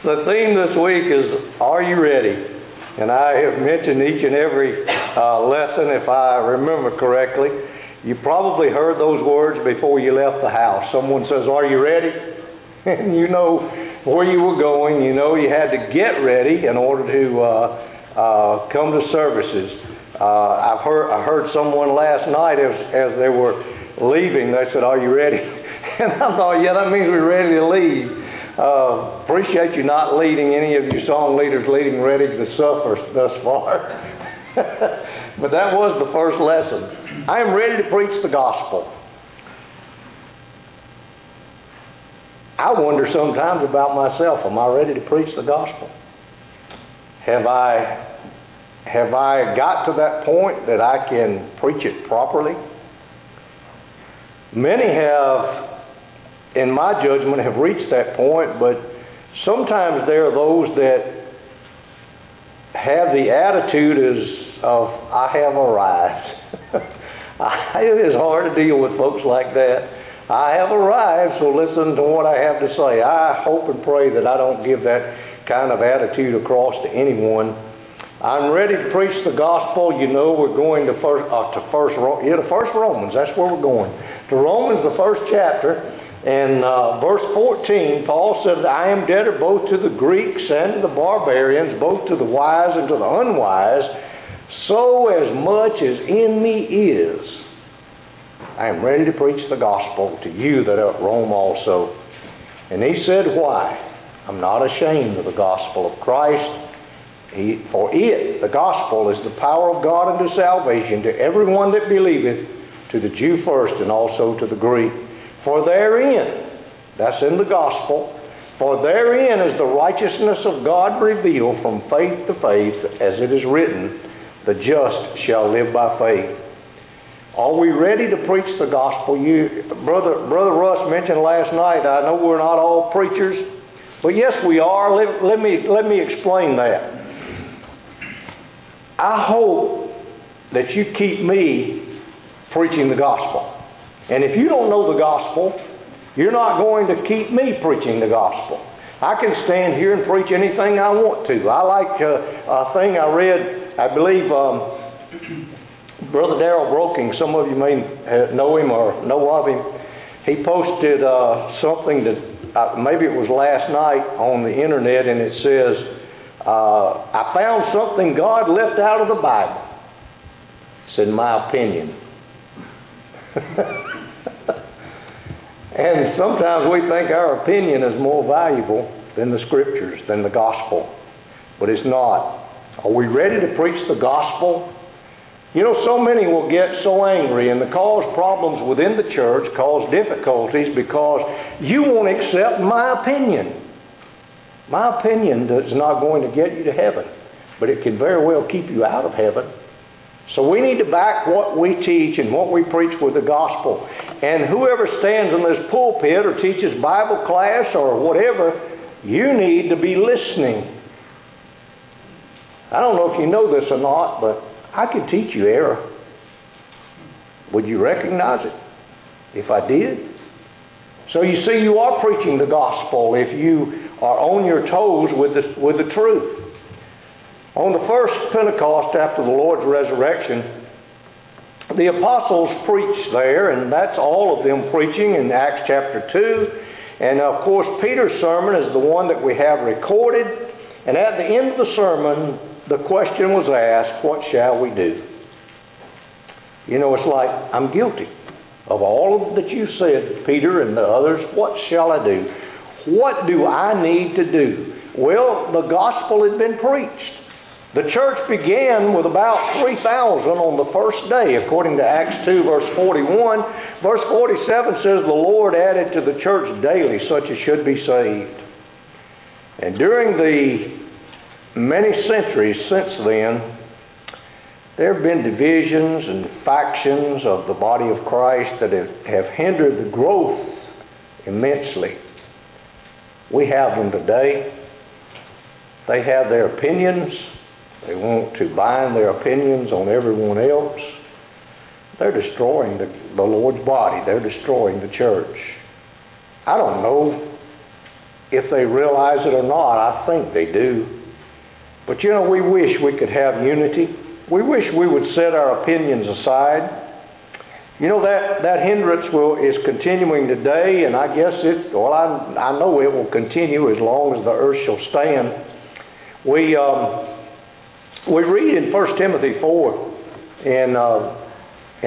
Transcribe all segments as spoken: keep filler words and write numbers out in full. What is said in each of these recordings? The theme this week is, are you ready? And I have mentioned each and every uh, lesson, if I remember correctly. You probably heard those words before you left the house. Someone says, are you ready? And you know where you were going. You know you had to get ready in order to uh, uh, come to services. Uh, I've heard, I heard someone last night as, as they were leaving, they said, are you ready? And I thought, yeah, that means we're ready to leave. Uh, appreciate you not leading any of your song leaders leading ready to suffer thus far. But that was the first lesson. I am ready to preach the gospel. I wonder sometimes about myself. Am I ready to preach the gospel? Have I, have I got to that point that I can preach it properly? Many have, in my judgment, have reached that point, but sometimes there are those that have the attitude as of, I have arrived. It is hard to deal with folks like that. I have arrived, so listen to what I have to say. I hope and pray that I don't give that kind of attitude across to anyone. I'm ready to preach the gospel. You know we're going to first, uh, to first, yeah, to first Romans. That's where we're going. To Romans, the first chapter, and uh, verse fourteen, Paul said, I am debtor both to the Greeks and to the barbarians, both to the wise and to the unwise, so as much as in me is. I am ready to preach the gospel to you that are at Rome also. And he said, why? I'm not ashamed of the gospel of Christ. He, for it, the gospel, is the power of God unto salvation to everyone that believeth, to the Jew first and also to the Greek. For therein, that's in the gospel, for therein is the righteousness of God revealed from faith to faith, as it is written, the just shall live by faith. Are we ready to preach the gospel? You, Brother, Brother Russ mentioned last night, I know we're not all preachers, but yes we are. Let, let me, let me explain that. I hope that you keep me preaching the gospel. And if you don't know the gospel, you're not going to keep me preaching the gospel. I can stand here and preach anything I want to. I like uh, a thing I read, I believe um, Brother Daryl Brooking, some of you may know him or know of him. He posted uh, something that, uh, maybe it was last night on the internet, and it says, Uh, I found something God left out of the Bible. It's in my opinion. And sometimes we think our opinion is more valuable than the Scriptures, than the gospel. But it's not. Are we ready to preach the gospel? You know, so many will get so angry and cause problems within the church, cause difficulties, because you won't accept my opinion. My opinion is not going to get you to heaven, but it can very well keep you out of heaven. So we need to back what we teach and what we preach with the gospel. And whoever stands in this pulpit or teaches Bible class or whatever, you need to be listening. I don't know if you know this or not, but I can teach you error. Would you recognize it if I did? So you see, you are preaching the gospel if you are on your toes with the, with the truth. On the first Pentecost after the Lord's resurrection, the apostles preached there, and that's all of them preaching in Acts chapter two. And of course, Peter's sermon is the one that we have recorded. And at the end of the sermon, the question was asked, what shall we do? You know, it's like, I'm guilty of all that you said, Peter and the others. What shall I do? What do I need to do? Well, the gospel had been preached. The church began with about three thousand on the first day, according to Acts two, verse forty-one. Verse forty-seven says, the Lord added to the church daily such as should be saved. And during the many centuries since then, there have been divisions and factions of the body of Christ that have hindered the growth immensely. We have them today. They have their opinions. They want to bind their opinions on everyone else. They're destroying the, the Lord's body. They're destroying the church. I don't know if they realize it or not. I think they do. But you know, we wish we could have unity. We wish we would set our opinions aside. You know, that, that hindrance will, is continuing today, and I guess it, well, I, I know it will continue as long as the earth shall stand. We, um, we read in First Timothy four, and, uh,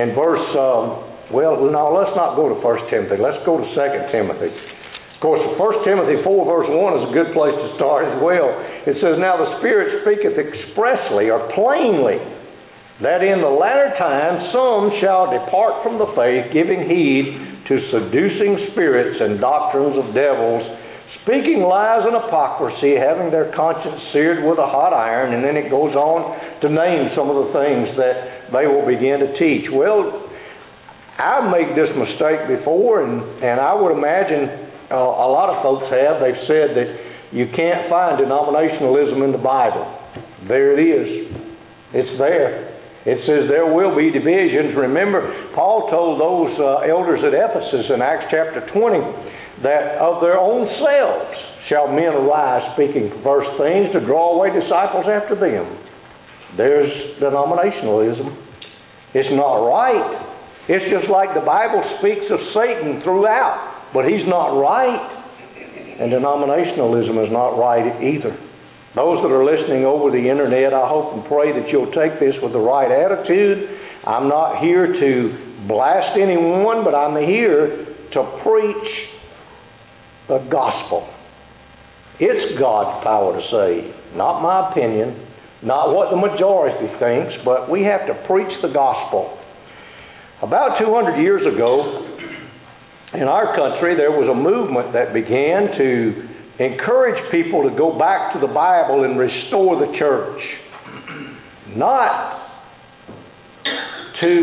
and verse, um, well, no, let's not go to First Timothy. Let's go to Second Timothy. Of course, First Timothy four, verse one is a good place to start as well. It says, "Now the Spirit speaketh expressly," or plainly, "that in the latter time some shall depart from the faith, giving heed to seducing spirits and doctrines of devils, speaking lies and hypocrisy, having their conscience seared with a hot iron." And then it goes on to name some of the things that they will begin to teach. Well, I've made this mistake before, and, and I would imagine... Uh, a lot of folks have. They've said that you can't find denominationalism in the Bible. There it is. It's there. It says there will be divisions. Remember, Paul told those uh, elders at Ephesus in Acts chapter twenty that of their own selves shall men arise speaking perverse things to draw away disciples after them. There's denominationalism. It's not right. It's just like the Bible speaks of Satan throughout. But he's not right, and denominationalism is not right either. Those that are listening over the internet, I hope and pray that you'll take this with the right attitude. I'm not here to blast anyone, but I'm here to preach the gospel. It's God's power to save, not my opinion, not what the majority thinks, but we have to preach the gospel. About two hundred years ago, in our country, there was a movement that began to encourage people to go back to the Bible and restore the church. Not to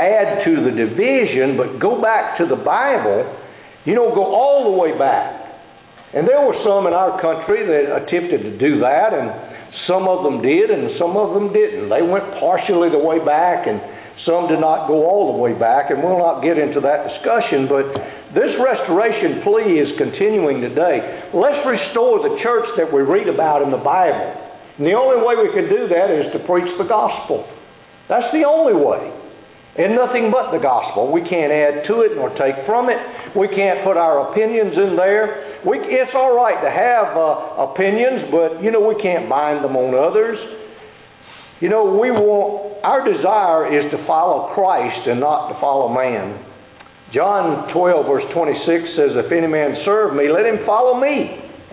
add to the division, but go back to the Bible. You know, go all the way back. And there were some in our country that attempted to do that, and some of them did, and some of them didn't. They went partially the way back, and some did not go all the way back, and we'll not get into that discussion, but this restoration plea is continuing today. Let's restore the church that we read about in the Bible. And the only way we can do that is to preach the gospel. That's the only way. And nothing but the gospel. We can't add to it nor take from it. We can't put our opinions in there. We, it's all right to have uh, opinions, but, you know, we can't bind them on others. You know, we want, our desire is to follow Christ and not to follow man. John twelve, verse twenty-six says, "If any man serve me, let him follow me.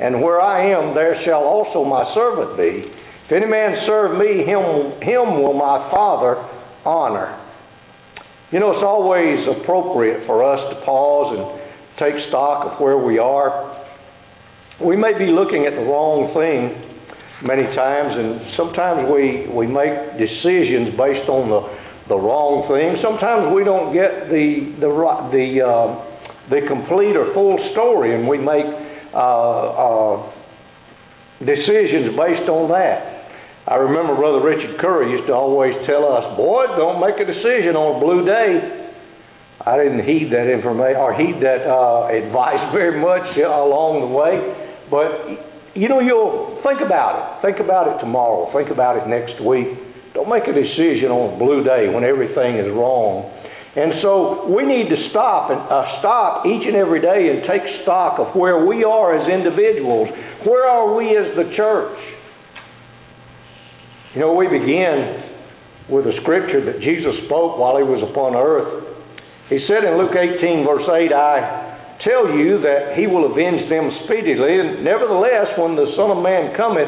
And where I am, there shall also my servant be. If any man serve me, him, him will my Father honor." You know, it's always appropriate for us to pause and take stock of where we are. We may be looking at the wrong thing many times, and sometimes we, we make decisions based on the, the wrong thing. Sometimes we don't get the the the uh, the complete or full story, and we make uh, uh, decisions based on that. I remember Brother Richard Curry used to always tell us, "Boy, don't make a decision on a blue day." I didn't heed that information or heed that uh, advice very much along the way, but. You know, you'll think about it. Think about it tomorrow. Think about it next week. Don't make a decision on a blue day when everything is wrong. And so we need to stop and uh, stop each and every day and take stock of where we are as individuals. Where are we as the church? You know, we begin with a scripture that Jesus spoke while he was upon earth. He said in Luke eighteen, verse eight, "I tell you that he will avenge them speedily, and nevertheless, when the Son of Man cometh,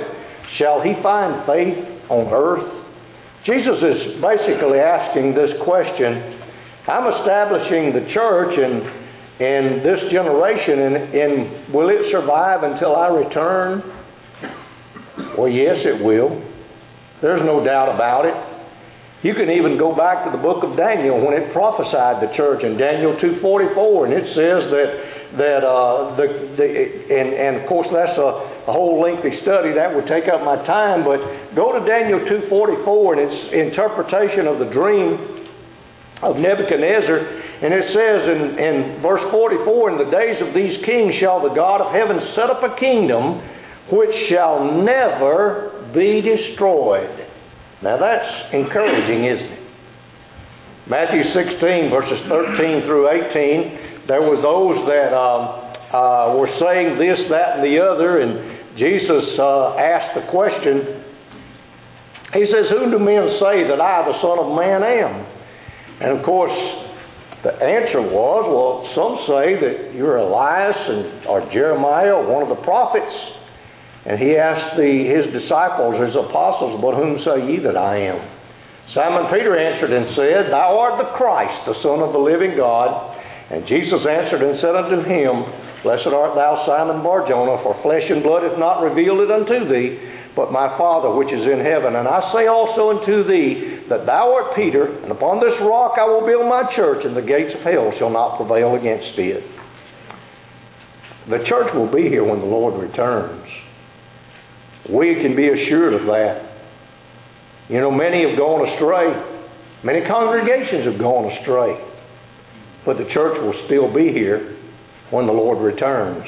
shall he find faith on earth?" Jesus is basically asking this question. I'm establishing the church in, in this generation, and, and will it survive until I return? Well, yes, it will. There's no doubt about it. You can even go back to the book of Daniel when it prophesied the church in Daniel two forty-four, and it says that, that uh, the, the and, and of course that's a, a whole lengthy study. That would take up my time, but go to Daniel two forty-four and its interpretation of the dream of Nebuchadnezzar, And it says in, in verse forty-four, "In the days of these kings shall the God of heaven set up a kingdom which shall never be destroyed." Now that's encouraging, isn't it? Matthew sixteen, verses thirteen through eighteen, there were those that um, uh, were saying this, that, and the other, and Jesus uh, asked the question. He says, "Who do men say that I, the Son of Man, am?" And of course, the answer was, well, some say that you're Elias and, or Jeremiah or one of the prophets. And he asked the, his disciples, his apostles, "But whom say ye that I am?" Simon Peter answered and said, "Thou art the Christ, the Son of the living God." And Jesus answered and said unto him, "Blessed art thou, Simon Barjona, for flesh and blood hath not revealed it unto thee, but my Father which is in heaven. And I say also unto thee, that thou art Peter, and upon this rock I will build my church, and the gates of hell shall not prevail against it." The church will be here when the Lord returns. We can be assured of that. You know, many have gone astray. Many congregations have gone astray. But the church will still be here when the Lord returns.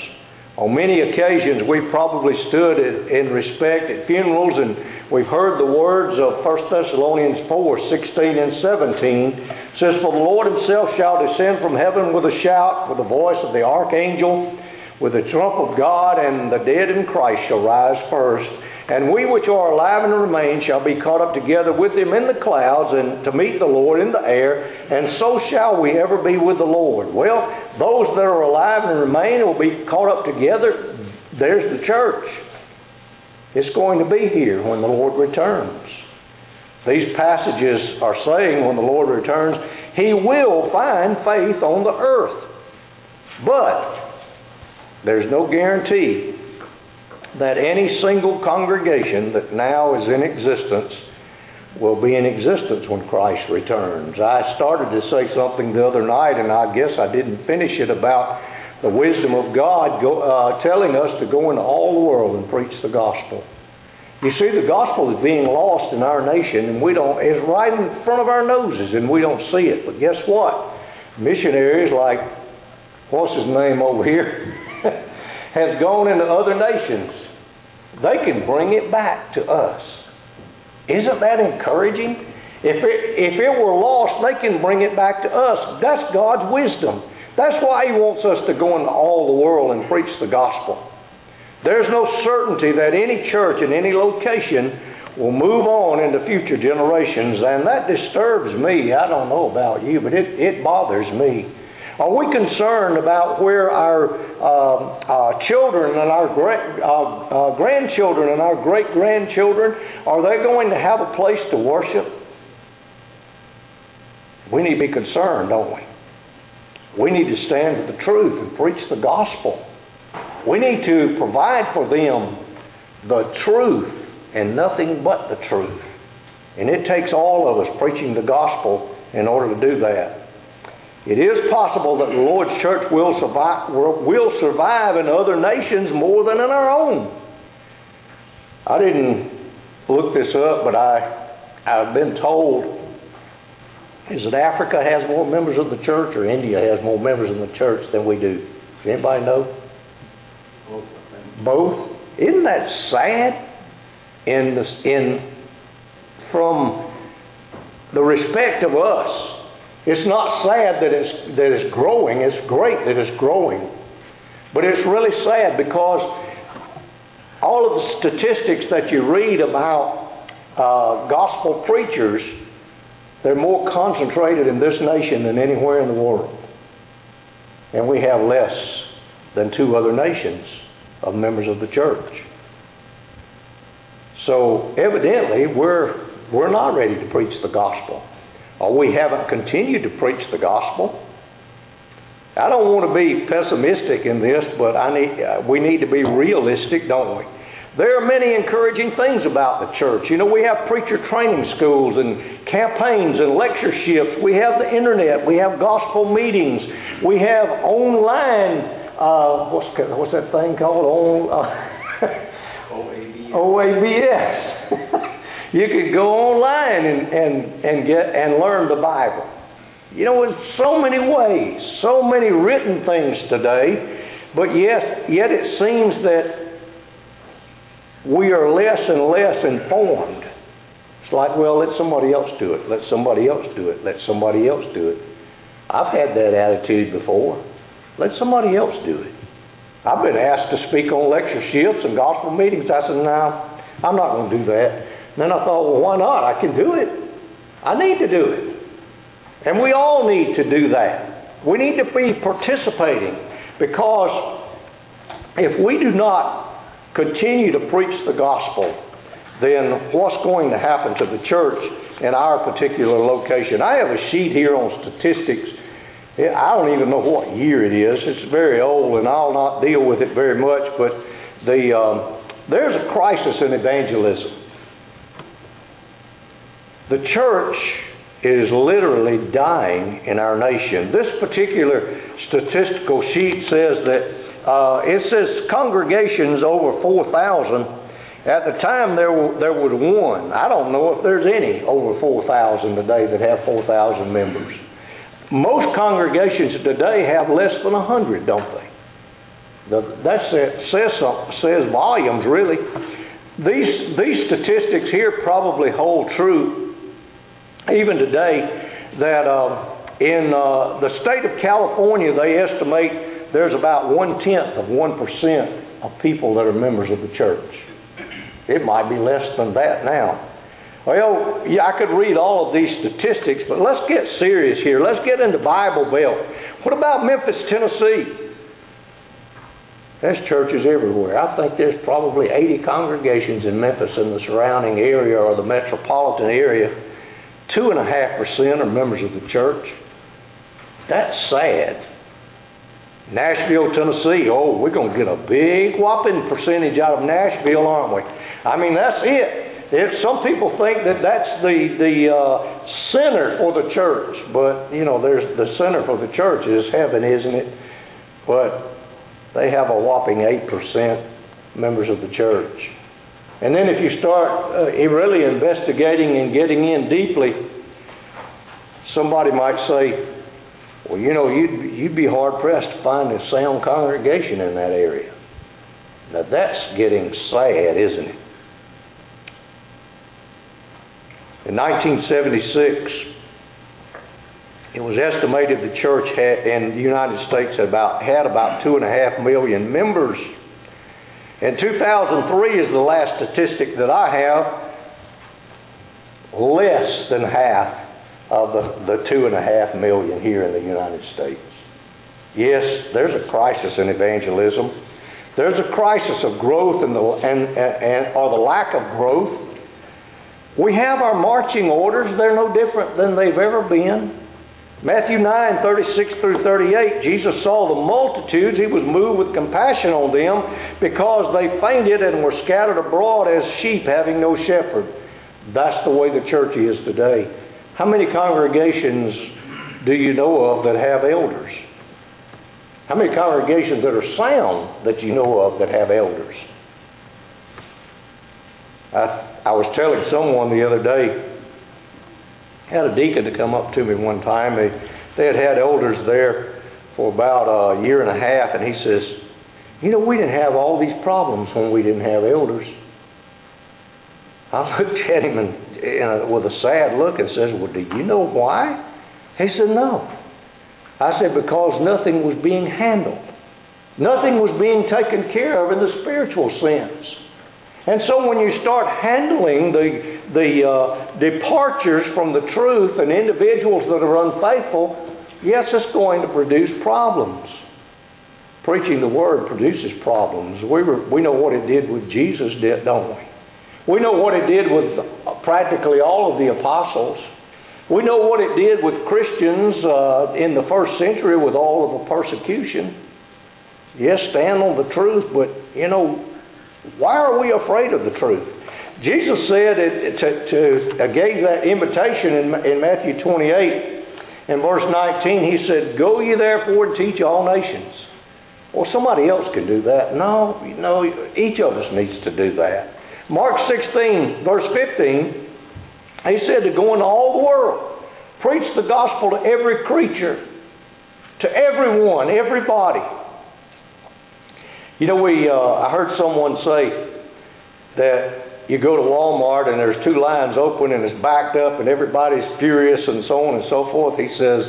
On many occasions, we've probably stood in respect at funerals, and we've heard the words of First Thessalonians four, sixteen and seventeen. It says, "For the Lord himself shall descend from heaven with a shout, with the voice of the archangel, with the trump of God, and the dead in Christ shall rise first. And we which are alive and remain shall be caught up together with him in the clouds, and to meet the Lord in the air, and so shall we ever be with the Lord." Well, those that are alive and remain will be caught up together. There's the church. It's going to be here when the Lord returns. These passages are saying when the Lord returns, he will find faith on the earth. But there's no guarantee that any single congregation that now is in existence will be in existence when Christ returns. I started to say something the other night, and I guess I didn't finish it, about the wisdom of God go, uh, telling us to go into all the world and preach the gospel. You see, the gospel is being lost in our nation, and we don't, it's right in front of our noses, and we don't see it. But guess what? Missionaries like, what's his name over here? Has gone into other nations. They can bring it back to us. Isn't that encouraging? If it, if it were lost, they can bring it back to us. That's God's wisdom. That's why he wants us to go into all the world and preach the gospel. There's no certainty that any church in any location will move on into future generations, and that disturbs me. I don't know about you, but it, it bothers me. Are we concerned about where our um, uh, children and our great, uh, uh, grandchildren and our great-grandchildren, are they going to have a place to worship? We need to be concerned, don't we? We need to stand for the truth and preach the gospel. We need to provide for them the truth and nothing but the truth. And it takes all of us preaching the gospel in order to do that. It is possible that the Lord's church will survive, will survive in other nations more than in our own. I didn't look this up, but I, I've been told is that Africa has more members of the church, or India has more members in the church than we do. Does anybody know? Both. Both? Isn't that sad? In the, in, from the respect of us, it's not sad that it's, that it's growing. It's great that it's growing. But it's really sad because all of the statistics that you read about uh, gospel preachers, they're more concentrated in this nation than anywhere in the world. And we have less than two other nations of members of the church. So evidently, we're, we're not ready to preach the gospel. Or we haven't continued to preach the gospel. I don't want to be pessimistic in this, but I need, uh, we need to be realistic, don't we? There are many encouraging things about the church. You know, we have preacher training schools and campaigns and lectureships. We have the internet. We have gospel meetings. We have online, uh, what's, what's that thing called? On, uh, O A B S. O A B S. You could go online and, and, and get and learn the Bible. You know, in so many ways, so many written things today, but yet, yet it seems that we are less and less informed. It's like, well, let somebody else do it, let somebody else do it, let somebody else do it. I've had that attitude before. Let somebody else do it. I've been asked to speak on lectureships and gospel meetings. I said, no, I'm not going to do that. And then I thought, well, why not? I can do it. I need to do it. And we all need to do that. We need to be participating, because if we do not continue to preach the gospel, then what's going to happen to the church in our particular location? I have a sheet here on statistics. I don't even know what year it is. It's very old, and I'll not deal with it very much, but the um, there's a crisis in evangelism. The church is literally dying in our nation. This particular statistical sheet says that, uh, it says congregations over four thousand. At the time, there were, there was one. I don't know if there's any over four thousand today that have four thousand members. Most congregations today have less than one hundred, don't they? That says, says volumes, really. These, these statistics here probably hold true even today, that uh, in uh, the state of California, they estimate there's about one-tenth of one percent of people that are members of the church. It might be less than that now. Well, yeah, I could read all of these statistics, but let's get serious here. Let's get into Bible Belt. What about Memphis, Tennessee? There's churches everywhere. I think there's probably eighty congregations in Memphis and the surrounding area, or the metropolitan area. Two and a half percent are members of the church. That's sad. Nashville, Tennessee. Oh, we're going to get a big whopping percentage out of Nashville, aren't we? I mean, that's it. If some people think that that's the the uh, center for the church, but you know, there's the center for the church is heaven, isn't it? But they have a whopping eight percent members of the church. And then if you start uh, really investigating and getting in deeply, somebody might say, well, you know, you'd, you'd be hard-pressed to find a sound congregation in that area. Now, that's getting sad, isn't it? In nineteen seventy-six, it was estimated the church had, in the United States had about, had about two and a half million members. In two thousand three is the last statistic that I have. Less than half of the, the two and a half million here in the United States. Yes, there's a crisis in evangelism. There's a crisis of growth and the and, and or the lack of growth. We have our marching orders. They're no different than they've ever been. Matthew nine, thirty-six through thirty-eight, Jesus saw the multitudes. He was moved with compassion on them because they fainted and were scattered abroad as sheep having no shepherd. That's the way the church is today. How many congregations do you know of that have elders? How many congregations that are sound that you know of that have elders? I, I was telling someone the other day, had a deacon to come up to me one time. They, they had had elders there for about a year and a half, and he says, you know, we didn't have all these problems when we didn't have elders. I looked at him and, and with a sad look and says, well, do you know why? He said, no. I said, because nothing was being handled. Nothing was being taken care of in the spiritual sense. And so when you start handling the, the uh, departures from the truth and individuals that are unfaithful, yes, it's going to produce problems. Preaching the Word produces problems. We, were, we know what it did with Jesus, don't we? We know what it did with practically all of the apostles. We know what it did with Christians uh, in the first century with all of the persecution. Yes, stand on the truth, but, you know, why are we afraid of the truth? Jesus said, it, to, to uh, gave that invitation in, in Matthew twenty-eight, in verse nineteen, he said, go ye therefore and teach all nations. Well, somebody else can do that. No, you know, each of us needs to do that. Mark sixteen, verse fifteen, he said to go into all the world, Preach the gospel to every creature, to everyone, everybody. You know, we uh, I heard someone say that you go to Walmart and there's two lines open and it's backed up and everybody's furious and so on and so forth. He says,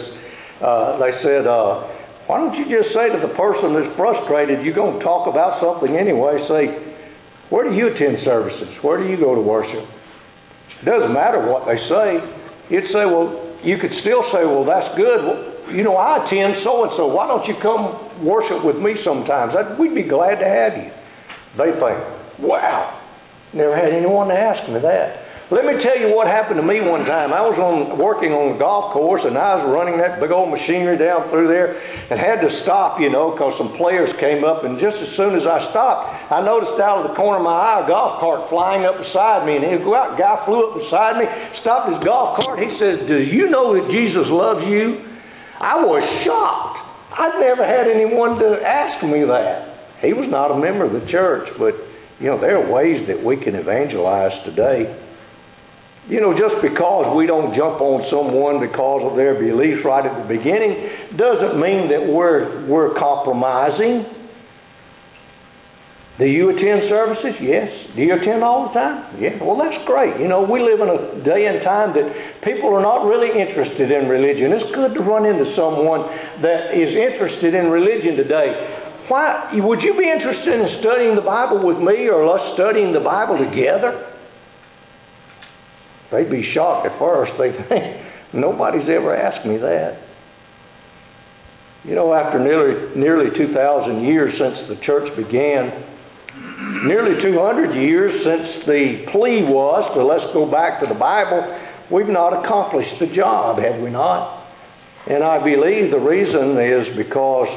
uh, they said, uh, why don't you just say to the person that's frustrated, you're going to talk about something anyway, say, where do you attend services? Where do you go to worship? It doesn't matter what they say. You'd say, well, you could still say, well, that's good. Well, you know, I attend so-and-so. Why don't you come worship with me sometimes? I'd, we'd be glad to have you. They think, wow, never had anyone to ask me that. Let me tell you what happened to me one time. I was on working on the golf course, and I was running that big old machinery down through there and had to stop, you know, because some players came up. And just as soon as I stopped, I noticed out of the corner of my eye a golf cart flying up beside me. And he go out, guy flew up beside me, stopped his golf cart. He says, do you know that Jesus loves you? I was shocked. I'd never had anyone to ask me that. He was not a member of the church, but you know, there are ways that we can evangelize today. You know, just because we don't jump on someone because of their beliefs right at the beginning doesn't mean that we're we're compromising. Do you attend services? Yes. Do you attend all the time? Yeah. Well, that's great. You know, we live in a day and time that people are not really interested in religion. It's good to run into someone that is interested in religion today. Why, would you be interested in studying the Bible with me or us studying the Bible together? They'd be shocked at first. They think, nobody's ever asked me that. You know, after nearly, nearly two thousand years since the church began, nearly two hundred years since the plea was to let's go back to the Bible, we've not accomplished the job, have we not? And I believe the reason is because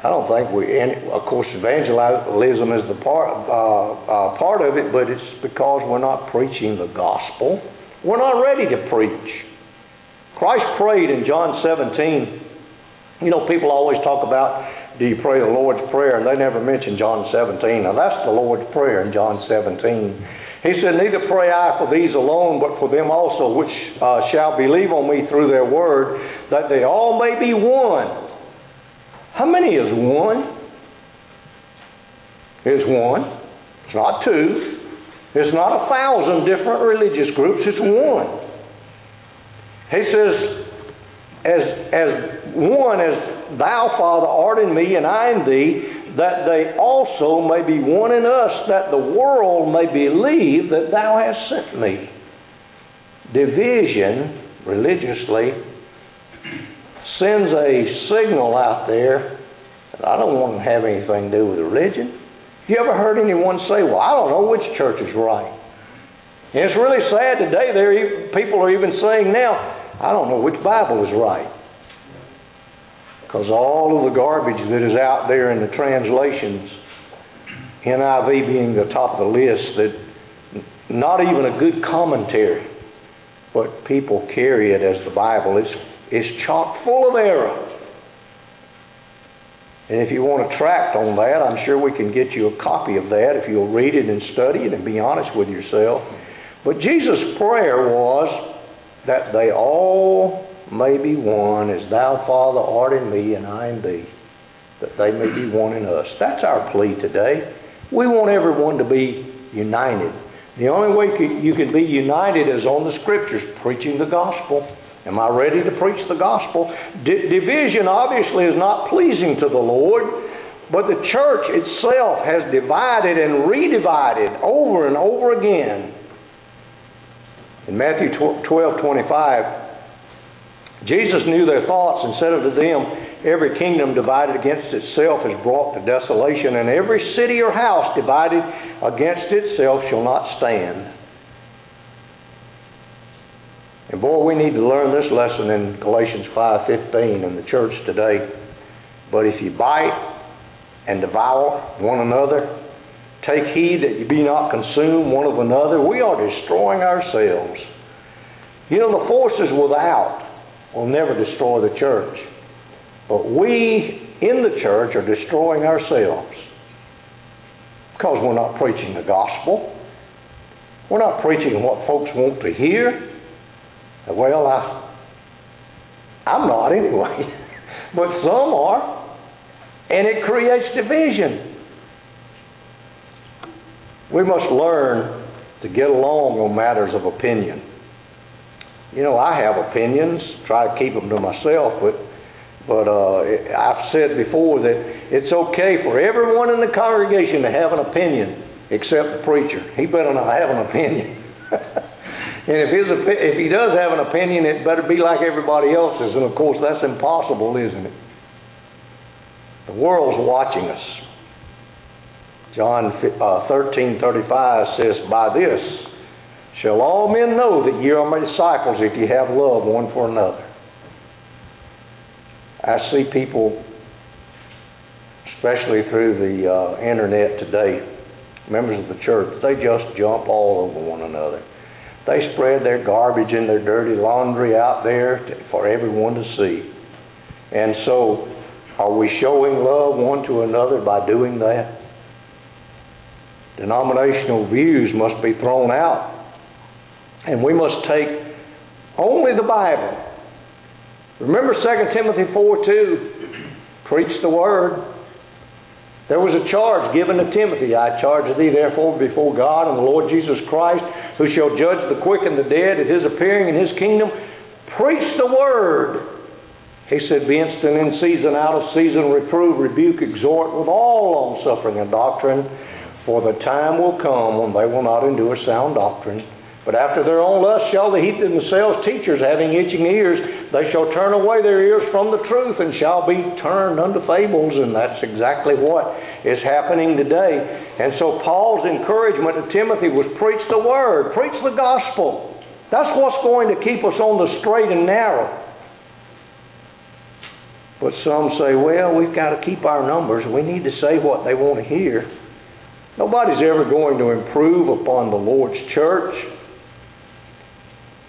I don't think we, and of course evangelism is the part, uh, uh, part of it, but it's because we're not preaching the gospel. We're not ready to preach. Christ prayed in John seventeen. You know, people always talk about, do you pray the Lord's Prayer? And they never mention John seventeen. Now that's the Lord's Prayer in John seventeen. He said, neither pray I for these alone, but for them also which uh, shall believe on me through their word, that they all may be one. How many is one? It's one. It's not two. It's not a thousand different religious groups. It's one. He says, as, as one as thou, Father, art in me, and I in thee, that they also may be one in us, that the world may believe that thou hast sent me. Division, religiously, sends a signal out there that I don't want to have anything to do with religion. You ever heard anyone say, well, I don't know which church is right? And it's really sad today, there even, people are even saying now, I don't know which Bible is right. Because all of the garbage that is out there in the translations, N I V being the top of the list, that not even a good commentary, but people carry it as the Bible. It's It's chock full of error. And if you want a tract on that, I'm sure we can get you a copy of that if you'll read it and study it and be honest with yourself. But Jesus' prayer was that they all may be one, as thou, Father, art in me and I in thee, that they may be one in us. That's our plea today. We want everyone to be united. The only way you can be united is on the Scriptures, preaching the gospel. Am I ready to preach the gospel? D- division obviously is not pleasing to the Lord, but the church itself has divided and redivided over and over again. In Matthew twelve twenty-five, Jesus knew their thoughts and said unto them, every kingdom divided against itself is brought to desolation, and every city or house divided against itself shall not stand. And boy, we need to learn this lesson in Galatians five fifteen in the church today. But if you bite and devour one another, take heed that you be not consumed one of another. We are destroying ourselves. You know, the forces without will never destroy the church. But we in the church are destroying ourselves because we're not preaching the gospel. We're not preaching what folks want to hear. Well, I, I'm not anyway. But some are. And it creates division. We must learn to get along on matters of opinion. You know, I have opinions. Try to keep them to myself. But, but uh, I've said before that it's okay for everyone in the congregation to have an opinion except the preacher. He better not have an opinion. And if his if he does have an opinion, it better be like everybody else's. And of course, that's impossible, isn't it? The world's watching us. John thirteen thirty-five says, "By this shall all men know that ye are my disciples, if ye have love one for another." I see people, especially through the uh, internet today, members of the church, they just jump all over one another. They spread their garbage and their dirty laundry out there to, for everyone to see. And so, are we showing love one to another by doing that? Denominational views must be thrown out. And we must take only the Bible. Remember Second Timothy four two, preach the word. There was a charge given to Timothy, "I charge thee therefore before God and the Lord Jesus Christ, who shall judge the quick and the dead at his appearing in his kingdom. Preach the word." He said, "Be instant in season, out of season, reprove, rebuke, exhort with all longsuffering and doctrine. For the time will come when they will not endure sound doctrine. But after their own lust shall they heap themselves teachers, having itching ears. They shall turn away their ears from the truth, and shall be turned unto fables." And that's exactly what is happening today. And so Paul's encouragement to Timothy was, preach the word, preach the gospel. That's what's going to keep us on the straight and narrow. But some say, well, we've got to keep our numbers. We need to say what they want to hear. Nobody's ever going to improve upon the Lord's church.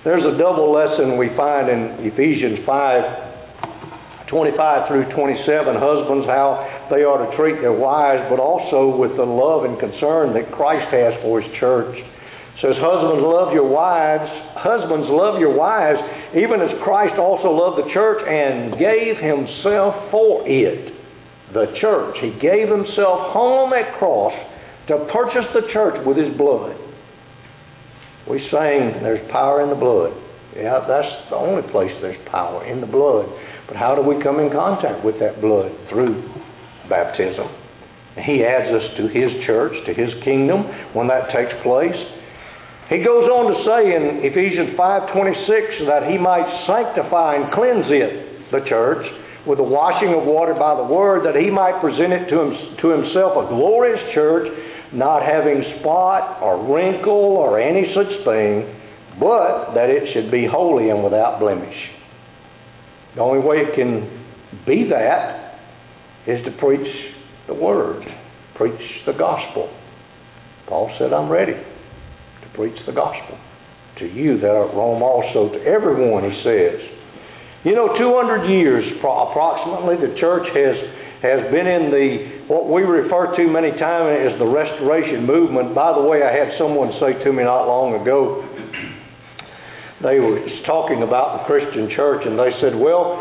There's a double lesson we find in Ephesians five, twenty-five through twenty-seven. Husbands, how they are to treat their wives, but also with the love and concern that Christ has for His church. It says, husbands, love your wives. Husbands, love your wives, even as Christ also loved the church and gave Himself for it. The church. He gave Himself hung on that cross to purchase the church with His blood. We sang, there's power in the blood. Yeah, that's the only place there's power, in the blood. But how do we come in contact with that blood? Through baptism. And He adds us to His church, to His kingdom, when that takes place. He goes on to say in Ephesians five twenty-six that He might sanctify and cleanse it, the church, with the washing of water by the word, that He might present it to, him, to Himself a glorious church, not having spot or wrinkle or any such thing, but that it should be holy and without blemish. The only way it can be that is to preach the word, preach the gospel. Paul said, I'm ready to preach the gospel to you that are at Rome also, to everyone, he says. You know, two hundred years approximately, the church has, has been in the what we refer to many times as the restoration movement. By the way, I had someone say to me not long ago, they were talking about the Christian church, and they said, well,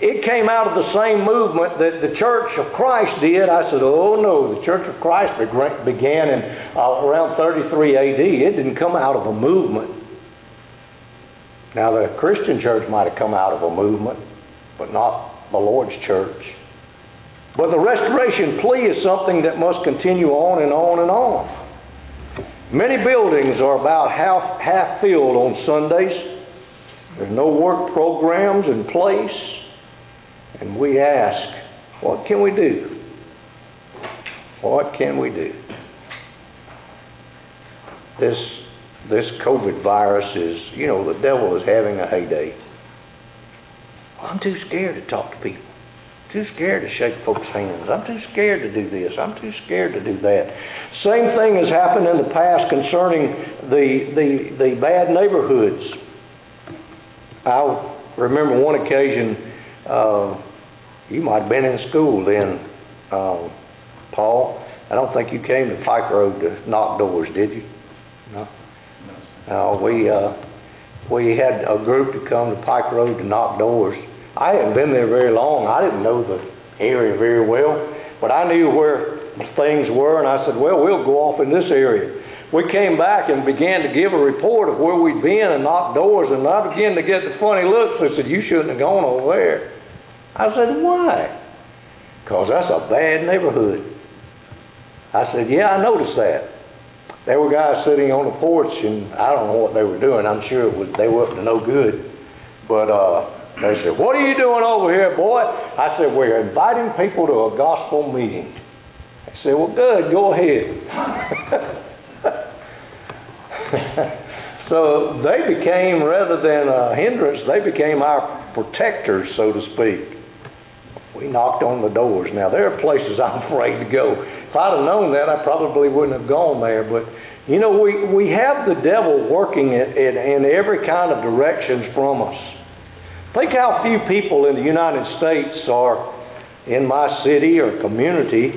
it came out of the same movement that the Church of Christ did. I said, oh no, the Church of Christ began in uh, around thirty-three A D. It didn't come out of a movement. Now, the Christian church might have come out of a movement, but not the Lord's church. But the restoration plea is something that must continue on and on and on. Many buildings are about half, half filled on Sundays. There's no work programs in place. And we ask, what can we do? What can we do? This, this COVID virus is, you know, the devil is having a heyday. I'm too scared to talk to people. Too scared to shake folks' hands. I'm too scared to do this. I'm too scared to do that. Same thing has happened in the past concerning the the, the bad neighborhoods. I remember one occasion, uh, you might have been in school then, uh, Paul. I don't think you came to Pike Road to knock doors, did you? No. No, we, uh, we had a group to come to Pike Road to knock doors. I hadn't been there very long. I didn't know the area very well, but I knew where things were, and I said, well, we'll go off in this area. We came back and began to give a report of where we'd been and knocked doors, and I began to get the funny looks. They said, you shouldn't have gone over there. I said, why? Because that's a bad neighborhood. I said, yeah, I noticed that. There were guys sitting on the porch, and I don't know what they were doing. I'm sure it was, they were up to no good. But uh, they said, what are you doing over here, boy? I said, we're inviting people to a gospel meeting. They said, well, good, go ahead. So they became, rather than a hindrance, they became our protectors, so to speak. We knocked on the doors. Now, there are places I'm afraid to go. If I'd have known that, I probably wouldn't have gone there. But, you know, we, we have the devil working it, it, in every kind of directions from us. Think how few people in the United States or in my city or community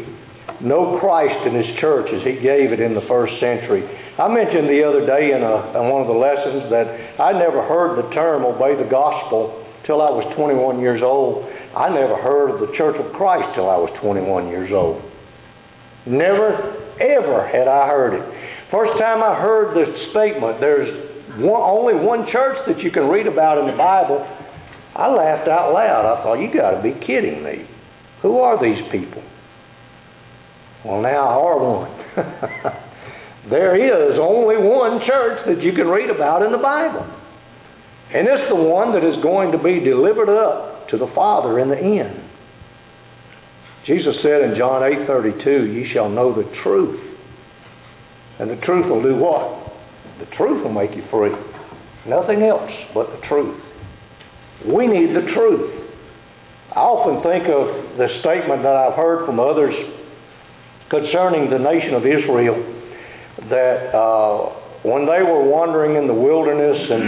know Christ in His church as He gave it in the first century. I mentioned the other day in, a, in one of the lessons that I never heard the term obey the gospel till I was twenty-one years old. I never heard of the Church of Christ till I was twenty-one years old. Never, ever had I heard it. First time I heard the statement, there's one, only one church that you can read about in the Bible, I laughed out loud. I thought, you got to be kidding me. Who are these people? Well, now I are one. There is only one church that you can read about in the Bible. And it's the one that is going to be delivered up to the Father in the end. Jesus said in John eight thirty-two, you shall know the truth. And the truth will do what? The truth will make you free. Nothing else but the truth. We need the truth. I often think of the statement that I've heard from others concerning the nation of Israel, that uh, when they were wandering in the wilderness and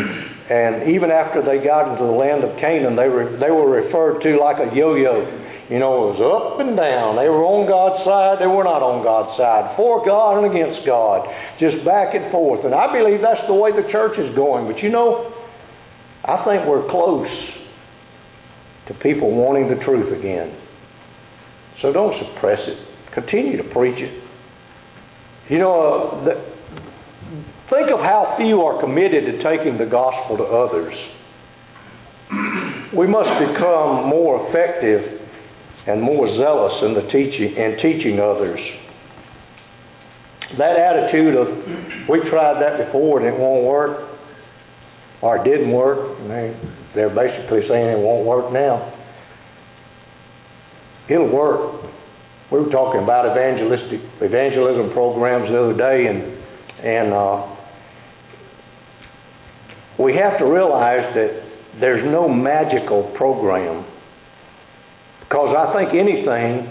And even after they got into the land of Canaan, they were they were referred to like a yo-yo. You know, it was up and down. They were on God's side. They were not on God's side. For God and against God. Just back and forth. And I believe that's the way the church is going. But you know, I think we're close to people wanting the truth again. So don't suppress it. Continue to preach it. You know, uh, the, think of how few are committed to taking the gospel to others. We must become more effective and more zealous in the teaching in teaching others. That attitude of, we tried that before and it won't work, or it didn't work, and they, they're basically saying it won't work now. It'll work. We were talking about evangelistic evangelism programs the other day, and, and uh, we have to realize that there's no magical program, because I think anything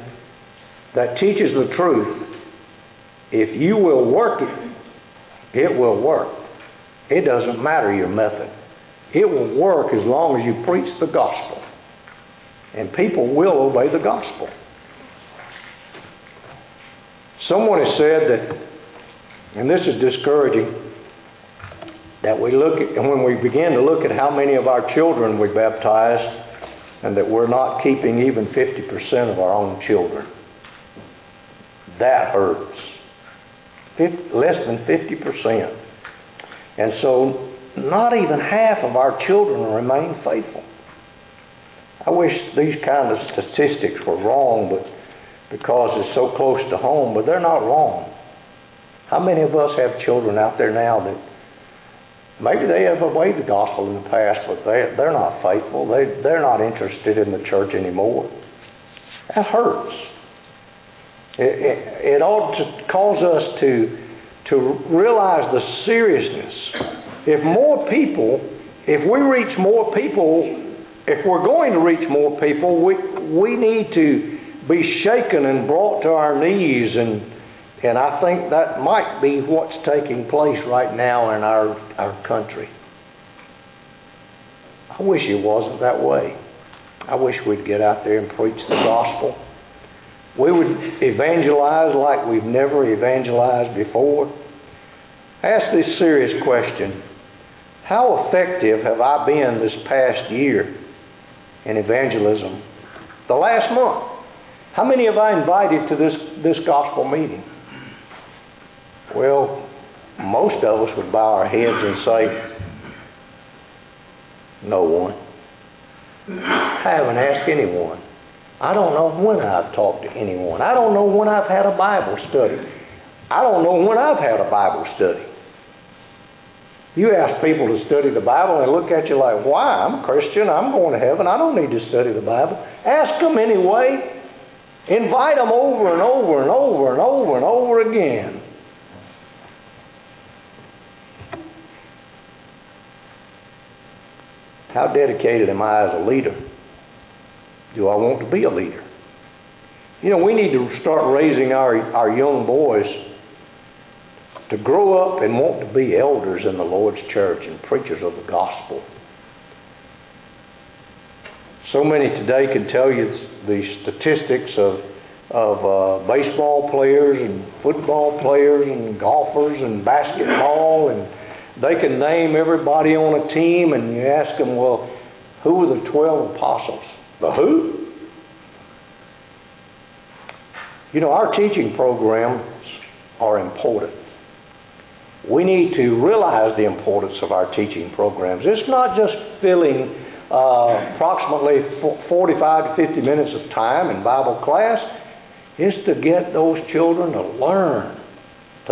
that teaches the truth, if you will work it, it will work. It doesn't matter your method. It will work as long as you preach the gospel. And people will obey the gospel. Someone has said that, and this is discouraging, that we look at, and when we begin to look at how many of our children we baptize, and that we're not keeping even fifty percent of our own children. That hurts. fifty, less than fifty percent. And so, not even half of our children remain faithful. I wish these kind of statistics were wrong, but because it's so close to home, but they're not wrong. How many of us have children out there now that maybe they have obeyed the gospel in the past, but they, they're not faithful. They, they're not interested in the church anymore. That hurts. It, it, it ought to cause us to, to realize the seriousness. If more people, if we reach more people, if we're going to reach more people, we, we need to be shaken and brought to our knees. And And I think that might be what's taking place right now in our, our country. I wish it wasn't that way. I wish we'd get out there and preach the gospel. We would evangelize like we've never evangelized before. Ask this serious question. How effective have I been this past year and evangelism the last month. How many have I invited to this, this gospel meeting? Well, most of us would bow our heads and say, no one. I haven't asked anyone. I don't know when I've talked to anyone. I don't know when I've had a Bible study. I don't know when I've had a Bible study. You ask people to study the Bible and they look at you like, why? I'm a Christian. I'm going to heaven. I don't need to study the Bible. Ask them anyway. Invite them over and over and over and over and over again. How dedicated am I as a leader? Do I want to be a leader? You know, we need to start raising our, our young boys to grow up and want to be elders in the Lord's church and preachers of the gospel. So many today can tell you the statistics of, of uh, baseball players and football players and golfers and basketball, and they can name everybody on a team, and you ask them, well, who were the twelve apostles? The who? You know, our teaching programs are important. We need to realize the importance of our teaching programs. It's not just filling uh, approximately forty-five to fifty minutes of time in Bible class. It's to get those children to learn,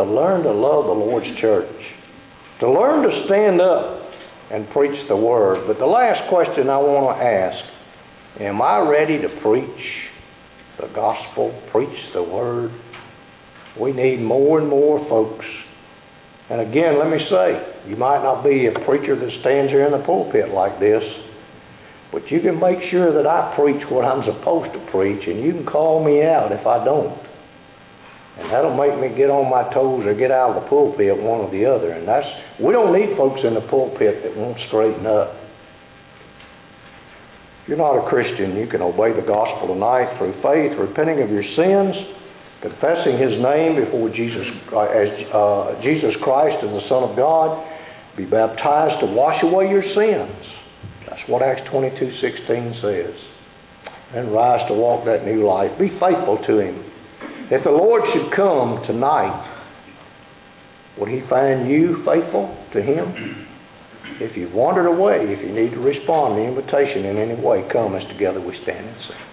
to learn to love the Lord's church, to learn to stand up and preach the Word. But the last question I want to ask, am I ready to preach the gospel, preach the Word? We need more and more folks. And again, let me say, you might not be a preacher that stands here in the pulpit like this, but you can make sure that I preach what I'm supposed to preach, and you can call me out if I don't. And that'll make me get on my toes or get out of the pulpit, one or the other. And that's, we don't need folks in the pulpit that won't straighten up. If you're not a Christian, you can obey the gospel tonight through faith, repenting of your sins, confessing His name before Jesus, as uh, Jesus Christ as the Son of God, be baptized to wash away your sins. That's what Acts twenty-two sixteen says. And rise to walk that new life. Be faithful to Him. If the Lord should come tonight, would He find you faithful to Him? If you've wandered away, if you need to respond to the invitation in any way, come as together we stand and sing.